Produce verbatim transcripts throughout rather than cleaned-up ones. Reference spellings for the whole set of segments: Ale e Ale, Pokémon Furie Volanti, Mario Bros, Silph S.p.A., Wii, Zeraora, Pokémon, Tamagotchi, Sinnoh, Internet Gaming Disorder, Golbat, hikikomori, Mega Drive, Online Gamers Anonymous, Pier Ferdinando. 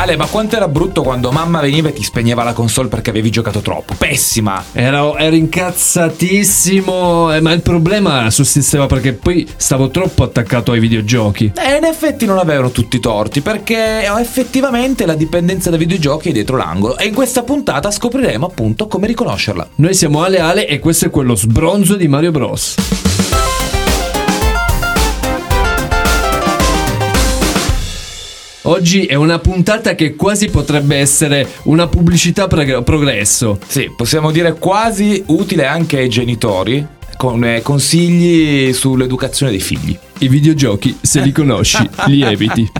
Ale, ma quanto era brutto quando mamma veniva e ti spegneva la console perché avevi giocato troppo. Pessima. Ero, ero incazzatissimo, eh, ma il problema sussisteva perché poi stavo troppo attaccato ai videogiochi. E eh, in effetti non avevano tutti i torti, perché effettivamente la dipendenza da videogiochi è dietro l'angolo, e in questa puntata scopriremo appunto come riconoscerla. Noi siamo Ale e Ale e questo è quello sbronzo di Mario Bros. Oggi è una puntata che quasi potrebbe essere una pubblicità progresso. Sì, possiamo dire quasi utile anche ai genitori, con consigli sull'educazione dei figli. I videogiochi, se li conosci, li eviti.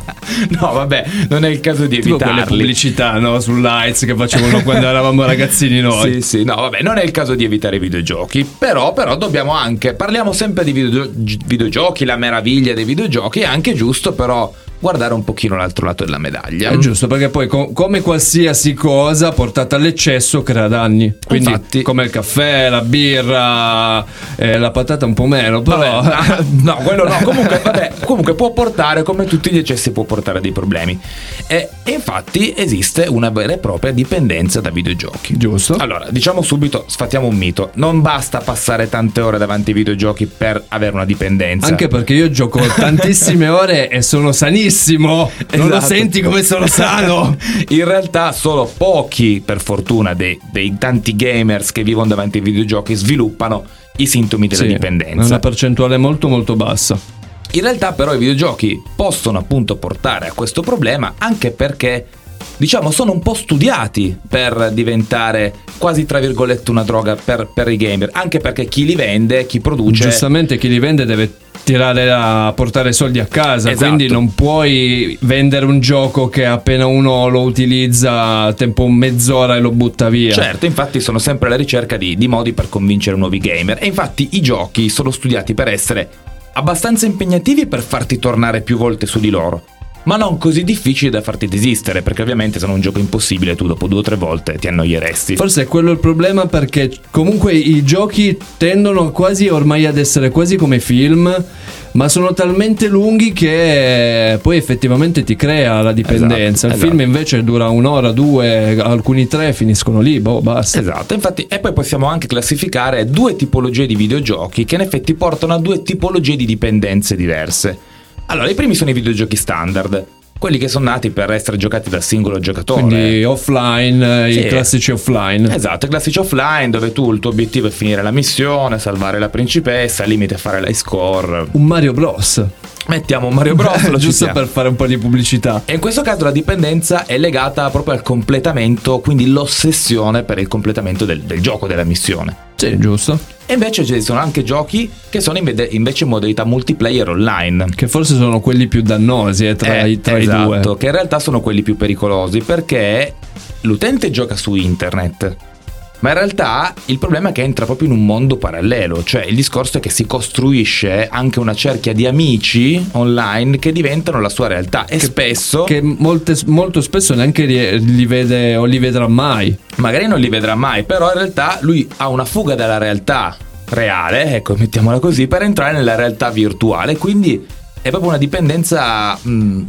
No, vabbè, non è il caso di tipo evitarli. Tipo quelle pubblicità, no, su Lights che facevano quando eravamo ragazzini noi. Sì, sì, no, vabbè, non è il caso di evitare i videogiochi. Però, però, dobbiamo anche, parliamo sempre di video, videogiochi, la meraviglia dei videogiochi. È anche giusto, però, guardare un pochino l'altro lato della medaglia. È giusto, perché poi com- come qualsiasi cosa portata all'eccesso crea danni. Quindi infatti, come il caffè, la birra, eh, la patata un po' meno, però vabbè, no, quello no. Comunque, vabbè, comunque può portare, come tutti gli eccessi, può portare dei problemi. E infatti esiste una vera e propria dipendenza da videogiochi. Giusto. Allora, diciamo subito, sfattiamo un mito. Non basta passare tante ore davanti ai videogiochi per avere una dipendenza. Anche perché io gioco tantissime ore e sono sanissimo. Non esatto. Lo senti come sono sano? In realtà solo pochi, per fortuna, dei, dei tanti gamers che vivono davanti ai videogiochi sviluppano i sintomi della sì, dipendenza. È una percentuale molto molto bassa. In realtà però i videogiochi possono appunto portare a questo problema, anche perché, diciamo, sono un po' studiati per diventare quasi, tra virgolette, una droga per, per i gamer. Anche perché chi li vende, chi produce, giustamente chi li vende deve tirare a portare soldi a casa. Esatto. Quindi non puoi vendere un gioco che appena uno lo utilizza tempo mezz'ora e lo butta via. Certo, infatti sono sempre alla ricerca di, di modi per convincere nuovi gamer. E infatti i giochi sono studiati per essere abbastanza impegnativi per farti tornare più volte su di loro, ma non così difficili da farti desistere, perché ovviamente sono un gioco impossibile, tu dopo due o tre volte ti annoieresti. Forse è quello il problema, perché comunque i giochi tendono quasi ormai ad essere quasi come film, ma sono talmente lunghi che poi effettivamente ti crea la dipendenza. Esatto, il esatto. Film invece dura un'ora, due, alcuni tre, finiscono lì, boh, basta. Esatto, infatti. E poi possiamo anche classificare due tipologie di videogiochi che in effetti portano a due tipologie di dipendenze diverse. Allora, i primi sono i videogiochi standard, quelli che sono nati per essere giocati dal singolo giocatore. Quindi offline, sì. I classici offline. Esatto, i classici offline dove tu, il tuo obiettivo è finire la missione, salvare la principessa, al limite fare l'high score. Un Mario Bros. Mettiamo un Mario Bros. Lo giusto per fare un po' di pubblicità. E in questo caso la dipendenza è legata proprio al completamento, quindi l'ossessione per il completamento del, del gioco, della missione. Sì, giusto. E invece ci sono anche giochi che sono invece, invece modalità multiplayer online, che forse sono quelli più dannosi eh, tra, eh, tra esatto, i due. Esatto, che in realtà sono quelli più pericolosi, perché l'utente gioca su internet, ma in realtà il problema è che entra proprio in un mondo parallelo. Cioè il discorso è che si costruisce anche una cerchia di amici online che diventano la sua realtà. E che, spesso Che molte, molto spesso neanche li, li vede o li vedrà mai. Magari non li vedrà mai, però in realtà lui ha una fuga dalla realtà reale, ecco, mettiamola così, per entrare nella realtà virtuale. Quindi è proprio una dipendenza mh,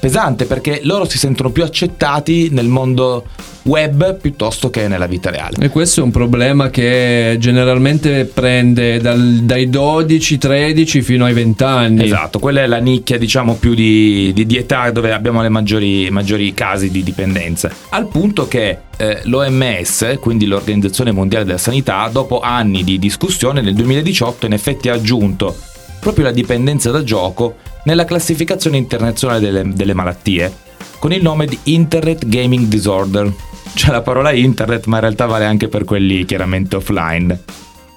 pesante, perché loro si sentono più accettati nel mondo web piuttosto che nella vita reale. E questo è un problema che generalmente prende dal, dai dodici, tredici fino ai venti anni. Esatto, quella è la nicchia, diciamo, più di, di, di età dove abbiamo le maggiori, maggiori casi di dipendenza. Al punto che eh, l'O M S, quindi l'Organizzazione Mondiale della Sanità, dopo anni di discussione nel duemiladiciotto in effetti ha aggiunto proprio la dipendenza da gioco nella classificazione internazionale delle, delle malattie, con il nome di Internet Gaming Disorder. C'è la parola internet, ma in realtà vale anche per quelli chiaramente offline.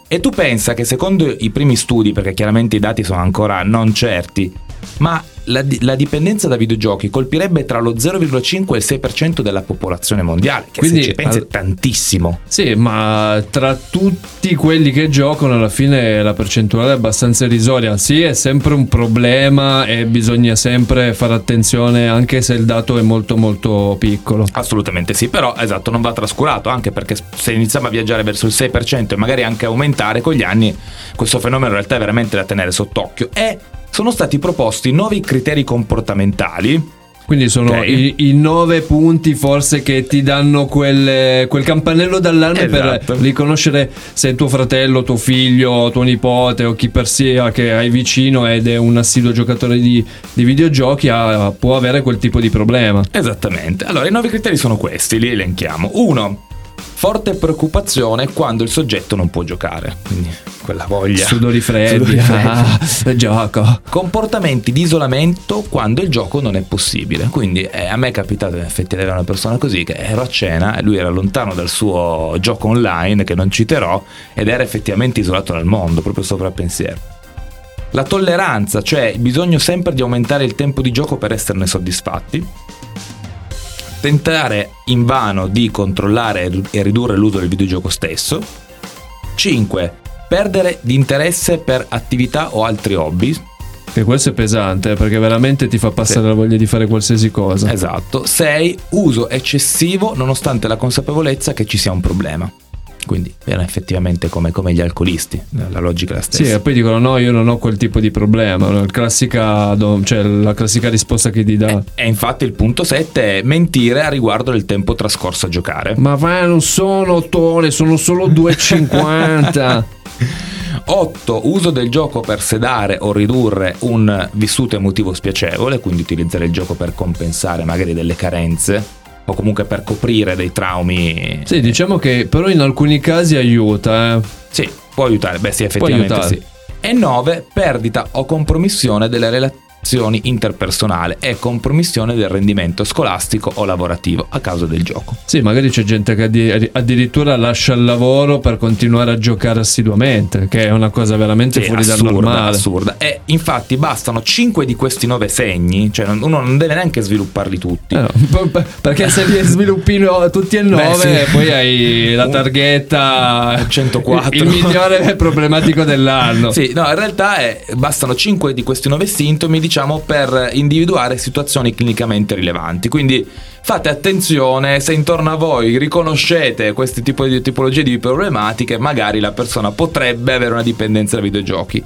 E tu pensa che secondo i primi studi, perché chiaramente i dati sono ancora non certi, ma la, la dipendenza da videogiochi colpirebbe tra lo zero virgola cinque e il sei per cento della popolazione mondiale, che quindi, se ci pensi è tantissimo. Sì, ma tra tutti quelli che giocano alla fine la percentuale è abbastanza irrisoria. Sì, è sempre un problema e bisogna sempre fare attenzione, anche se il dato è molto molto piccolo. Assolutamente sì, però esatto, non va trascurato, anche perché se iniziamo a viaggiare verso il sei per cento e magari anche aumentare con gli anni, questo fenomeno in realtà è veramente da tenere sott'occhio. E sono stati proposti nuovi criteri comportamentali Quindi sono okay. i, i nove punti forse che ti danno quel, quel campanello d'allarme, esatto, per riconoscere se è tuo fratello, tuo figlio, tuo nipote o chi per sia che hai vicino ed è un assiduo giocatore di, di videogiochi ha, può avere quel tipo di problema. Esattamente. Allora i nove criteri sono questi, li elenchiamo. Uno, forte preoccupazione quando il soggetto non può giocare, quindi quella voglia, sudori freddi, ah, gioco. Comportamenti di isolamento quando il gioco non è possibile, quindi eh, a me è capitato in effetti di avere una persona così che ero a cena e lui era lontano dal suo gioco online che non citerò ed era effettivamente isolato dal mondo, proprio sopra il pensiero. La tolleranza, cioè il bisogno sempre di aumentare il tempo di gioco per esserne soddisfatti. Tentare invano di controllare e ridurre l'uso del videogioco stesso. Cinque. Perdere di interesse per attività o altri hobby. Che questo è pesante perché veramente ti fa passare sì. la voglia di fare qualsiasi cosa. Esatto. Sei. Uso eccessivo nonostante la consapevolezza che ci sia un problema. Quindi era effettivamente come, come gli alcolisti, la logica è la stessa. Sì, e poi dicono no, io non ho quel tipo di problema, la classica, cioè, la classica risposta che ti dà. E, e infatti il punto sette è mentire a riguardo del tempo trascorso a giocare. Ma va, non sono otto ore, sono solo due e cinquanta. otto. Uso del gioco per sedare o ridurre un vissuto emotivo spiacevevole, quindi utilizzare il gioco per compensare magari delle carenze o comunque per coprire dei traumi. Sì, diciamo che però in alcuni casi aiuta, eh. Sì, può aiutare. Beh sì, effettivamente sì. E nove, perdita o compromissione delle relazioni interpersonali e compromissione del rendimento scolastico o lavorativo a causa del gioco. Sì, magari c'è gente che addirittura lascia il lavoro per continuare a giocare assiduamente, che è una cosa veramente sì, fuori assurda, dal normale, assurda. E infatti bastano cinque di questi nove segni, cioè uno non deve neanche svilupparli tutti, eh no, perché se li sviluppino tutti e nove sì. poi hai la targhetta centoquattro, il migliore problematico dell'anno. Sì, no, in realtà è, bastano cinque di questi nove sintomi, diciamo, per individuare situazioni clinicamente rilevanti. Quindi fate attenzione, se intorno a voi riconoscete questi tipi di tipologie di problematiche, magari la persona potrebbe avere una dipendenza da videogiochi.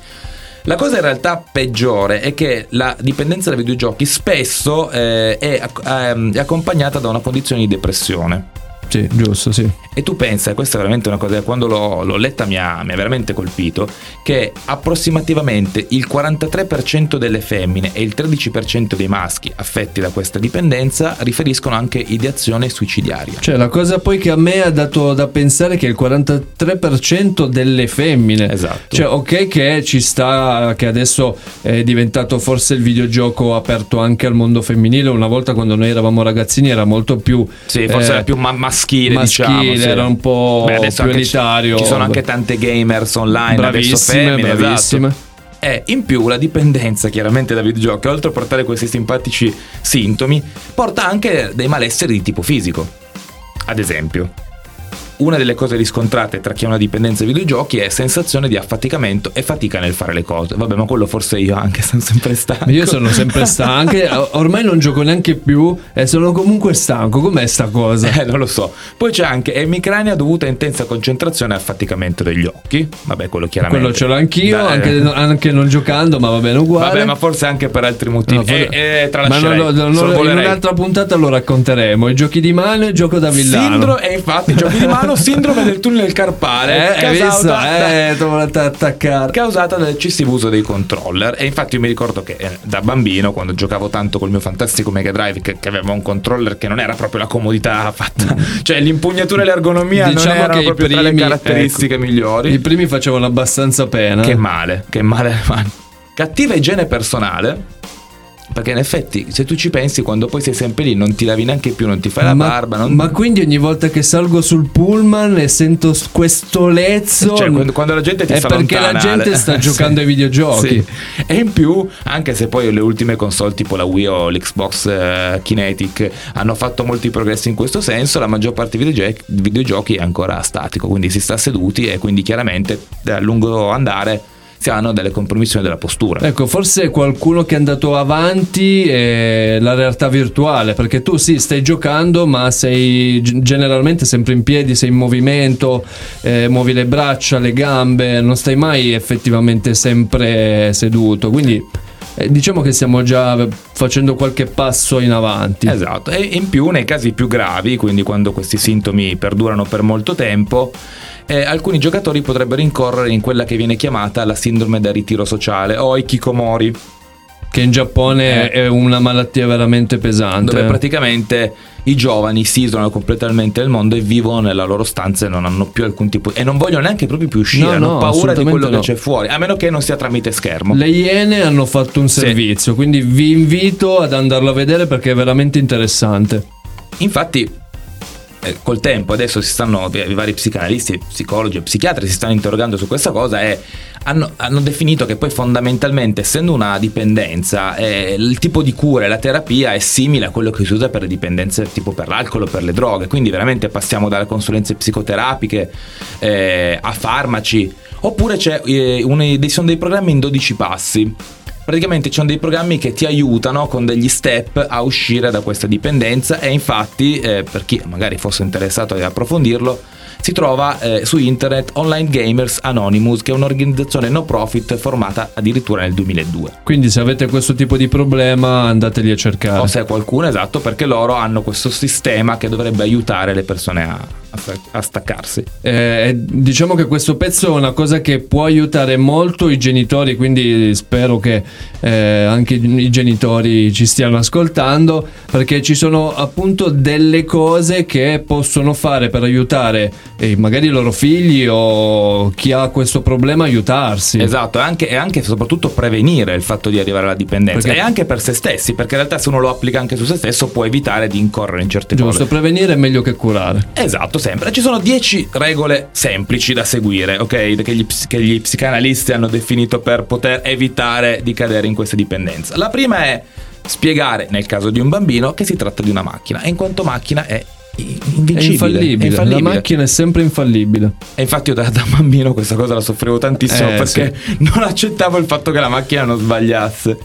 La cosa in realtà peggiore è che la dipendenza da videogiochi spesso eh, è, eh, è accompagnata da una condizione di depressione. Sì, giusto, sì. E tu pensa, questa è veramente una cosa, quando l'ho, l'ho letta mi ha, mi ha veramente colpito, che approssimativamente il quarantatré per cento delle femmine e il tredici per cento dei maschi affetti da questa dipendenza riferiscono anche ideazione suicidiaria. Cioè la cosa poi che a me ha dato da pensare è che il quarantatré per cento delle femmine. Esatto. Cioè ok che ci sta, che adesso è diventato forse il videogioco aperto anche al mondo femminile, una volta quando noi eravamo ragazzini era molto più... Sì, forse eh, era più mamma. Maschile, maschile, diciamo, era sì. un po' prioritario. Ci, ci sono anche tante gamers online, bravissime, adesso femmine, bravissime. Esatto. E in più la dipendenza chiaramente da videogiochi, oltre a portare questi simpatici sintomi, porta anche dei malesseri di tipo fisico. Ad esempio, una delle cose riscontrate tra chi ha una dipendenza dai videogiochi è sensazione di affaticamento e fatica nel fare le cose. Vabbè, ma quello forse io anche sono sempre stanco. Io sono sempre stanco, ormai non gioco neanche più e sono comunque stanco. Com'è sta cosa? Eh, non lo so. Poi c'è anche emicrania dovuta a intensa concentrazione e affaticamento degli occhi. Vabbè, quello chiaramente. Quello ce l'ho anch'io, da, anche, anche non giocando, ma va bene uguale. Vabbè, ma forse anche per altri motivi. No, for... e, e, tralascerei. Ma non, non, non, in un'altra puntata lo racconteremo. I giochi di mano e il gioco da villano. Sindrome, e infatti i giochi di mano. Sindrome del tunnel carpale, eh, causata, visto, eh, causata dall'eccessivo uso dei controller. E infatti io mi ricordo che eh, da bambino, quando giocavo tanto col mio fantastico Mega Drive, che, che aveva un controller che non era proprio la comodità fatta, cioè l'impugnatura e l'ergonomia, diciamo, non erano proprio primi, tra le caratteristiche ecco, migliori. I primi facevano abbastanza pena. Che male, che male, male. Cattiva igiene personale, perché in effetti se tu ci pensi, quando poi sei sempre lì non ti lavi neanche più, non ti fai la ma, barba non... ma quindi ogni volta che salgo sul pullman e sento questo lezzo, cioè quando, quando la gente ti è sta perché lontana, la gente sta giocando sì, ai videogiochi sì. E in più, anche se poi le ultime console tipo la Wii o l'Xbox eh, Kinetic hanno fatto molti progressi in questo senso, la maggior parte dei videogiochi, videogiochi è ancora statico, quindi si sta seduti e quindi chiaramente a lungo andare si hanno delle compromissioni della postura. Ecco, forse qualcuno che è andato avanti è la realtà virtuale, perché tu sì stai giocando ma sei generalmente sempre in piedi, sei in movimento, eh, muovi le braccia, le gambe, non stai mai effettivamente sempre seduto, quindi eh, diciamo che stiamo già facendo qualche passo in avanti. Esatto, e in più nei casi più gravi, quindi quando questi sintomi perdurano per molto tempo, eh, alcuni giocatori potrebbero incorrere in quella che viene chiamata la sindrome da ritiro sociale o hikikomori, che in Giappone eh. è una malattia veramente pesante, dove praticamente i giovani si isolano completamente dal mondo e vivono nella loro stanza e non hanno più alcun tipo e non vogliono neanche proprio più uscire, no, hanno no, paura di quello no. che c'è fuori, a meno che non sia tramite schermo. Le Iene hanno fatto un servizio, sì. quindi vi invito ad andarlo a vedere perché è veramente interessante. Infatti eh, col tempo adesso si stanno, i vari psicanalisti, psicologi e psichiatri si stanno interrogando su questa cosa e Hanno, hanno definito che poi fondamentalmente, essendo una dipendenza, eh, il tipo di cura e la terapia è simile a quello che si usa per le dipendenze tipo per l'alcol o per le droghe, quindi veramente passiamo dalle consulenze psicoterapiche eh, a farmaci, oppure c'è eh, un, sono dei programmi in dodici passi. Praticamente ci sono dei programmi che ti aiutano con degli step a uscire da questa dipendenza e infatti eh, per chi magari fosse interessato ad approfondirlo si trova eh, su internet Online Gamers Anonymous, che è un'organizzazione no profit formata addirittura nel duemiladue. Quindi se avete questo tipo di problema andateli a cercare. O se qualcuno, esatto, perché loro hanno questo sistema che dovrebbe aiutare le persone a, a staccarsi. Eh, diciamo che questo pezzo è una cosa che può aiutare molto i genitori, quindi spero che eh, anche i genitori ci stiano ascoltando, perché ci sono appunto delle cose che possono fare per aiutare e magari i loro figli o chi ha questo problema aiutarsi. Esatto, e anche, anche soprattutto prevenire il fatto di arrivare alla dipendenza, perché... e anche per se stessi, perché in realtà se uno lo applica anche su se stesso può evitare di incorrere in certe cose. Giusto, prevenire è meglio che curare. Esatto, sempre. Ci sono dieci regole semplici da seguire, ok, che gli, che gli psicanalisti hanno definito per poter evitare di cadere in questa dipendenza. La prima è spiegare, nel caso di un bambino, che si tratta di una macchina e in quanto macchina è È infallibile. è infallibile, la macchina è sempre infallibile. E infatti io da, da bambino questa cosa la soffrivo tantissimo eh, perché sì. non accettavo il fatto che la macchina non sbagliasse.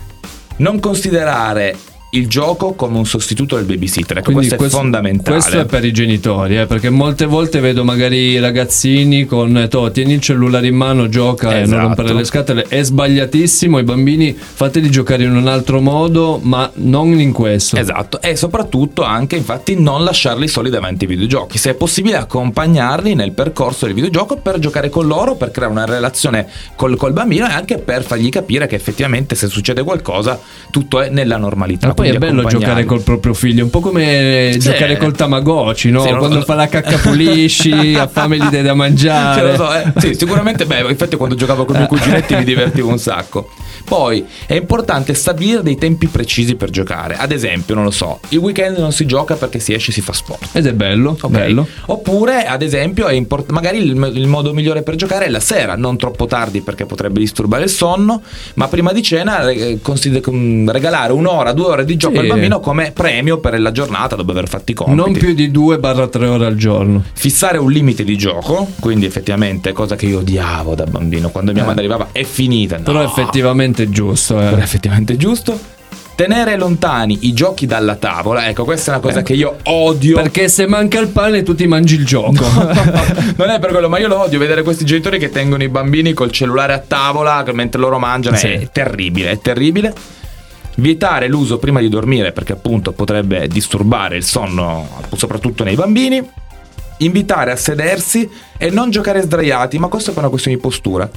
Non considerare il gioco come un sostituto del babysitter, ecco, questo, questo è fondamentale. Questo è per i genitori, eh, perché molte volte vedo magari ragazzini con "Toh, tieni il cellulare in mano, gioca", esatto. e non rompere le scatole. È sbagliatissimo, i bambini fateli giocare in un altro modo, ma non in questo. Esatto, e soprattutto anche infatti non lasciarli soli davanti ai videogiochi, se è possibile accompagnarli nel percorso del videogioco per giocare con loro, per creare una relazione col, col bambino e anche per fargli capire che effettivamente se succede qualcosa tutto è nella normalità. Ma è bello giocare col proprio figlio, un po' come sì. giocare col Tamagotchi, no? Sì, quando fa la cacca pulisci, a fame gli dai da mangiare. Sì, lo so, eh. sì, sicuramente, beh, infatti quando giocavo con i miei cuginetti mi divertivo un sacco. Poi è importante stabilire dei tempi precisi per giocare, ad esempio, non lo so, il weekend non si gioca perché si esce e si fa sport. Ed è bello, okay. bello. Oppure, ad esempio, è import- magari il, il modo migliore per giocare è la sera, non troppo tardi perché potrebbe disturbare il sonno, ma prima di cena eh, consider- regalare un'ora, due ore di gioco sì. al bambino come premio per la giornata dopo aver fatto i compiti. Non più di due tre ore al giorno. Fissare un limite di gioco, quindi effettivamente cosa che io odiavo da bambino quando mia eh. madre arrivava è finita. No. Però effettivamente è giusto. Eh. Però effettivamente è giusto. Tenere lontani i giochi dalla tavola, ecco, questa è una cosa eh. che io odio. Perché se manca il pane tu ti mangi il gioco. No, non è per quello, ma io lo odio vedere questi genitori che tengono i bambini col cellulare a tavola mentre loro mangiano. Sì. È terribile, è terribile. Vietare l'uso prima di dormire perché appunto potrebbe disturbare il sonno soprattutto nei bambini. Invitare a sedersi e non giocare sdraiati, ma questo è una questione di postura.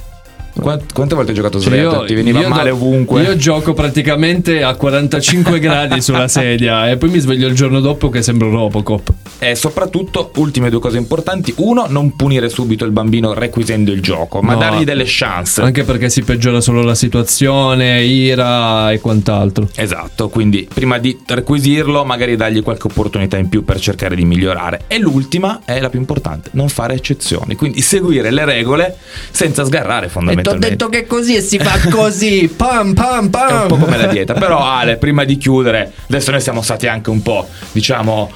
Quante volte hai giocato sdraiato? Cioè io, ti veniva male do, ovunque. Io gioco praticamente a quarantacinque gradi sulla sedia e poi mi sveglio il giorno dopo che sembro Robocop. E soprattutto, ultime due cose importanti: uno, non punire subito il bambino requisendo il gioco, ma no, dargli delle chance. Anche perché si peggiora solo la situazione, ira e quant'altro. Esatto, quindi prima di requisirlo magari dargli qualche opportunità in più per cercare di migliorare. E l'ultima è la più importante: non fare eccezioni, quindi seguire le regole senza sgarrare fondamentalmente. Ho detto che così e si fa così. Pam pam pam. È un po' come la dieta. Però Ale, prima di chiudere, adesso noi siamo stati anche un po', diciamo,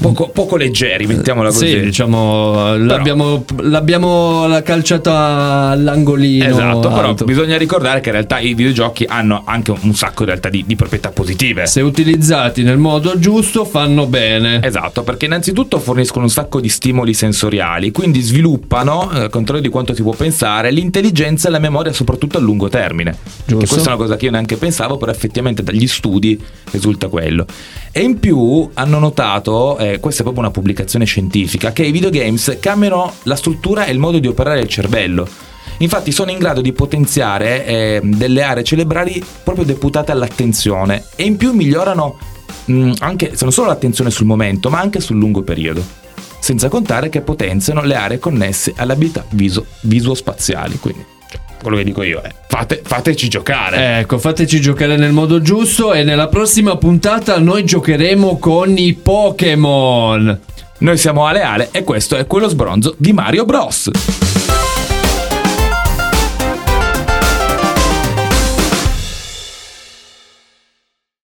Poco, poco leggeri, mettiamola così. Sì, diciamo, l'abbiamo, l'abbiamo calciata all'angolino. Esatto, alto. Però bisogna ricordare che in realtà i videogiochi hanno anche un sacco in realtà di, di proprietà positive. Se utilizzati nel modo giusto, fanno bene. Esatto, perché innanzitutto forniscono un sacco di stimoli sensoriali, quindi sviluppano, al contrario di quanto si può pensare, l'intelligenza e la memoria, soprattutto a lungo termine. Giusto. Che questa è una cosa che io neanche pensavo, però effettivamente dagli studi risulta quello. E in più hanno notato, eh, questa è proprio una pubblicazione scientifica, che i videogames cambiano la struttura e il modo di operare il cervello. Infatti sono in grado di potenziare eh, delle aree cerebrali proprio deputate all'attenzione, e in più migliorano mh, anche non solo l'attenzione sul momento, ma anche sul lungo periodo, senza contare che potenziano le aree connesse all'abilità viso, visuospaziali. Quindi quello che dico io è fate, fateci giocare. Ecco, fateci giocare nel modo giusto. E nella prossima puntata noi giocheremo con i Pokémon. Noi siamo Ale Ale e questo è quello sbronzo di Mario Bros.